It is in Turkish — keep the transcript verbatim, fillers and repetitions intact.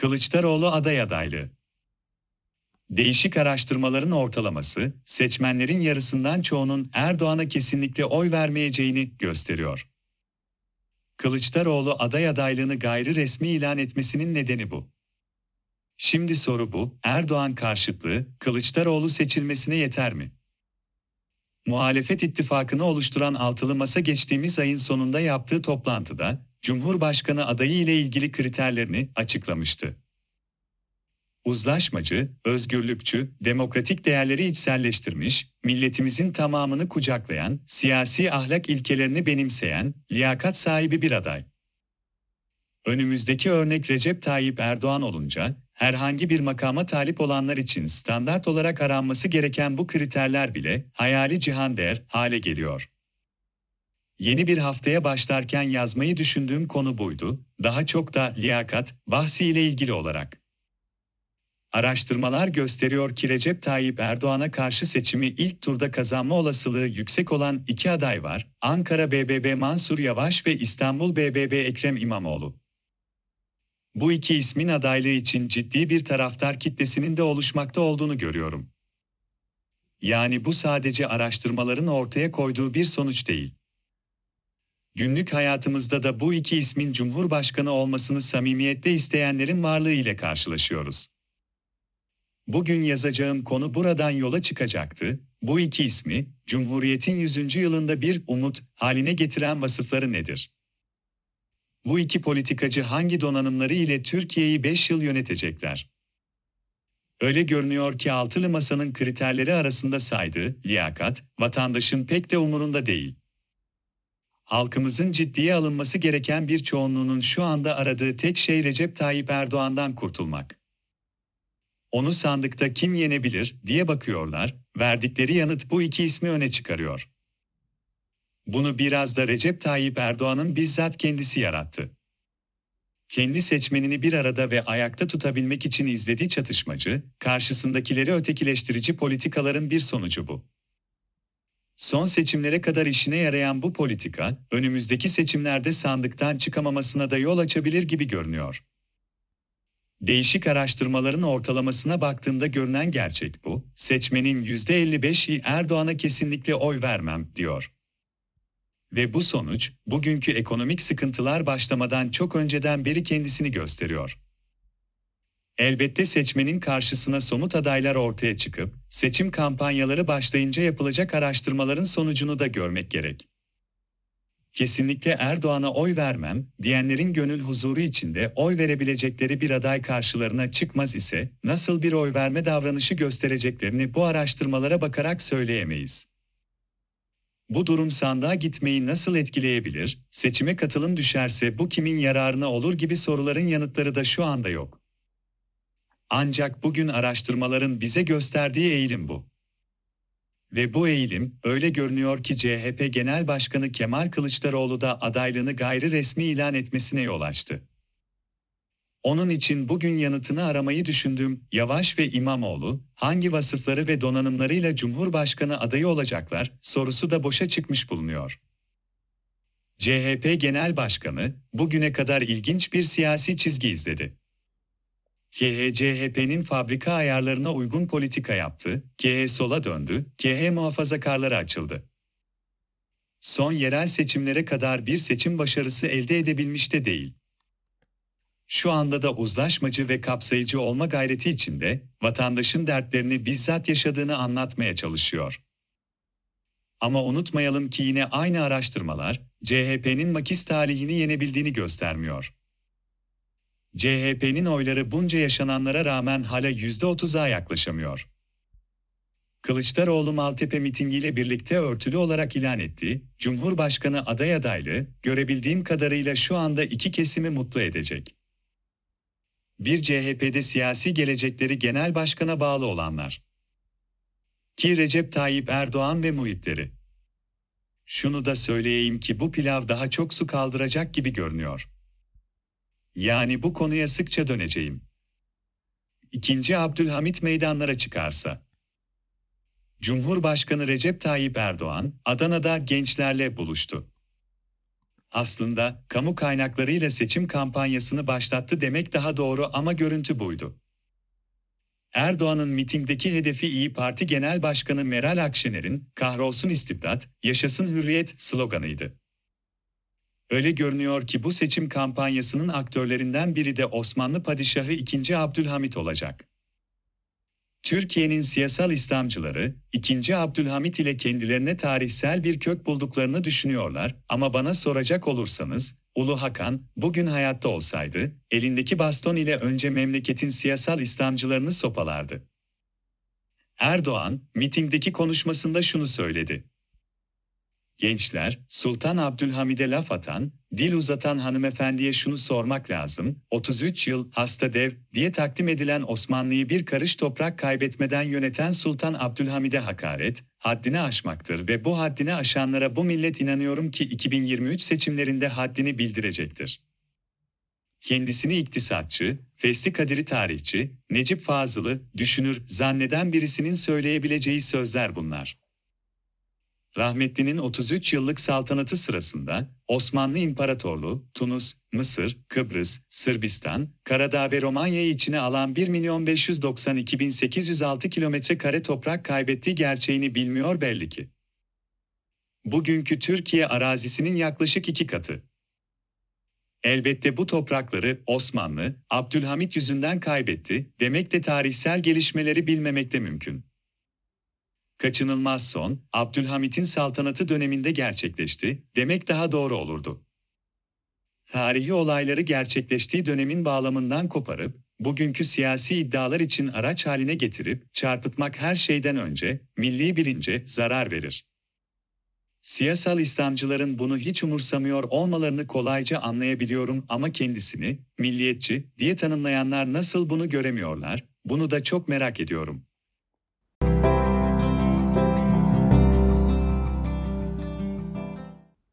Kılıçdaroğlu aday adaylığı. Değişik araştırmaların ortalaması, seçmenlerin yarısından çoğunun Erdoğan'a kesinlikle oy vermeyeceğini gösteriyor. Kılıçdaroğlu aday adaylığını gayri resmi ilan etmesinin nedeni bu. Şimdi soru bu, Erdoğan karşıtlığı, Kılıçdaroğlu seçilmesine yeter mi? Muhalefet ittifakını oluşturan Altılı Masa geçtiğimiz ayın sonunda yaptığı toplantıda, Cumhurbaşkanı adayı ile ilgili kriterlerini açıklamıştı. Uzlaşmacı, özgürlükçü, demokratik değerleri içselleştirmiş, milletimizin tamamını kucaklayan, siyasi ahlak ilkelerini benimseyen, liyakat sahibi bir aday. Önümüzdeki örnek Recep Tayyip Erdoğan olunca, herhangi bir makama talip olanlar için standart olarak aranması gereken bu kriterler bile hayali cihan değer hale geliyor. Yeni bir haftaya başlarken yazmayı düşündüğüm konu buydu, daha çok da liyakat bahsiyle ilgili olarak. Araştırmalar gösteriyor ki Recep Tayyip Erdoğan'a karşı seçimi ilk turda kazanma olasılığı yüksek olan iki aday var, Ankara B B B Mansur Yavaş ve İstanbul B B B Ekrem İmamoğlu. Bu iki ismin adaylığı için ciddi bir taraftar kitlesinin de oluşmakta olduğunu görüyorum. Yani bu sadece araştırmaların ortaya koyduğu bir sonuç değil. Günlük hayatımızda da bu iki ismin Cumhurbaşkanı olmasını samimiyetle isteyenlerin varlığı ile karşılaşıyoruz. Bugün yazacağım konu buradan yola çıkacaktı. Bu iki ismi, Cumhuriyet'in yüzüncü yılında bir umut haline getiren vasıfları nedir? Bu iki politikacı hangi donanımları ile Türkiye'yi beş yıl yönetecekler? Öyle görünüyor ki Altılı Masa'nın kriterleri arasında saydığı liyakat, vatandaşın pek de umurunda değil. Halkımızın ciddiye alınması gereken bir çoğunluğunun şu anda aradığı tek şey Recep Tayyip Erdoğan'dan kurtulmak. Onu sandıkta kim yenebilir diye bakıyorlar, verdikleri yanıt bu iki ismi öne çıkarıyor. Bunu biraz da Recep Tayyip Erdoğan'ın bizzat kendisi yarattı. Kendi seçmenini bir arada ve ayakta tutabilmek için izlediği çatışmacı, karşısındakileri ötekileştirici politikaların bir sonucu bu. Son seçimlere kadar işine yarayan bu politika, önümüzdeki seçimlerde sandıktan çıkamamasına da yol açabilir gibi görünüyor. Değişik araştırmaların ortalamasına baktığımda görünen gerçek bu, seçmenin yüzde elli beşi Erdoğan'a kesinlikle oy vermem, diyor. Ve bu sonuç, bugünkü ekonomik sıkıntılar başlamadan çok önceden beri kendisini gösteriyor. Elbette seçmenin karşısına somut adaylar ortaya çıkıp, seçim kampanyaları başlayınca yapılacak araştırmaların sonucunu da görmek gerek. Kesinlikle Erdoğan'a oy vermem, diyenlerin gönül huzuru içinde oy verebilecekleri bir aday karşılarına çıkmaz ise, nasıl bir oy verme davranışı göstereceklerini bu araştırmalara bakarak söyleyemeyiz. Bu durum sandığa gitmeyi nasıl etkileyebilir, seçime katılım düşerse bu kimin yararına olur gibi soruların yanıtları da şu anda yok. Ancak bugün araştırmaların bize gösterdiği eğilim bu. Ve bu eğilim, öyle görünüyor ki C H P Genel Başkanı Kemal Kılıçdaroğlu da adaylığını gayri resmi ilan etmesine yol açtı. Onun için bugün yanıtını aramayı düşündüğüm Yavaş ve İmamoğlu, hangi vasıfları ve donanımlarıyla Cumhurbaşkanı adayı olacaklar sorusu da boşa çıkmış bulunuyor. C H P Genel Başkanı, bugüne kadar ilginç bir siyasi çizgi izledi. K H C H P'nin fabrika ayarlarına uygun politika yaptı, K H sola döndü, K H muhafazakarlara açıldı. Son yerel seçimlere kadar bir seçim başarısı elde edebilmiş de değil. Şu anda da uzlaşmacı ve kapsayıcı olma gayreti içinde, vatandaşın dertlerini bizzat yaşadığını anlatmaya çalışıyor. Ama unutmayalım ki yine aynı araştırmalar, C H P'nin makis talihini yenebildiğini göstermiyor. C H P'nin oyları bunca yaşananlara rağmen hala yüzde otuza yaklaşamıyor. Kılıçdaroğlu Maltepe mitingiyle birlikte örtülü olarak ilan etti, Cumhurbaşkanı aday adaylığı, görebildiğim kadarıyla şu anda iki kesimi mutlu edecek. Bir C H P'de siyasi gelecekleri genel başkana bağlı olanlar. Ki Recep Tayyip Erdoğan ve muhitleri. Şunu da söyleyeyim ki bu pilav daha çok su kaldıracak gibi görünüyor. Yani bu konuya sıkça döneceğim. İkinci Abdülhamid meydanlara çıkarsa. Cumhurbaşkanı Recep Tayyip Erdoğan, Adana'da gençlerle buluştu. Aslında kamu kaynaklarıyla seçim kampanyasını başlattı demek daha doğru ama görüntü buydu. Erdoğan'ın mitingdeki hedefi İYİ Parti Genel Başkanı Meral Akşener'in "Kahrolsun istibdat, yaşasın hürriyet" sloganıydı. Öyle görünüyor ki bu seçim kampanyasının aktörlerinden biri de Osmanlı Padişahı ikinci Abdülhamid olacak. Türkiye'nin siyasal İslamcıları, ikinci Abdülhamid ile kendilerine tarihsel bir kök bulduklarını düşünüyorlar ama bana soracak olursanız, Ulu Hakan, bugün hayatta olsaydı, elindeki baston ile önce memleketin siyasal İslamcılarını sopalardı. Erdoğan, mitingdeki konuşmasında şunu söyledi. Gençler, Sultan Abdülhamid'e laf atan, dil uzatan hanımefendiye şunu sormak lazım, otuz üç yıl hasta dev diye takdim edilen Osmanlı'yı bir karış toprak kaybetmeden yöneten Sultan Abdülhamid'e hakaret, haddini aşmaktır ve bu haddini aşanlara bu millet inanıyorum ki iki bin yirmi üç seçimlerinde haddini bildirecektir. Kendisini iktisatçı, Fesli Kadir'i tarihçi, Necip Fazıl'ı düşünür zanneden birisinin söyleyebileceği sözler bunlar. Rahmetli'nin otuz üç yıllık saltanatı sırasında Osmanlı İmparatorluğu, Tunus, Mısır, Kıbrıs, Sırbistan, Karadağ ve Romanya'yı içine alan bir milyon beş yüz doksan iki bin sekiz yüz altı kilometrekare toprak kaybettiği gerçeğini bilmiyor belli ki. Bugünkü Türkiye arazisinin yaklaşık iki katı. Elbette bu toprakları Osmanlı, Abdülhamid yüzünden kaybetti demek de tarihsel gelişmeleri bilmemek de mümkün. Kaçınılmaz son, Abdülhamid'in saltanatı döneminde gerçekleşti demek daha doğru olurdu. Tarihi olayları gerçekleştiği dönemin bağlamından koparıp, bugünkü siyasi iddialar için araç haline getirip çarpıtmak her şeyden önce, milli bilince zarar verir. Siyasal İslamcıların bunu hiç umursamıyor olmalarını kolayca anlayabiliyorum ama kendisini milliyetçi diye tanımlayanlar nasıl bunu göremiyorlar, bunu da çok merak ediyorum.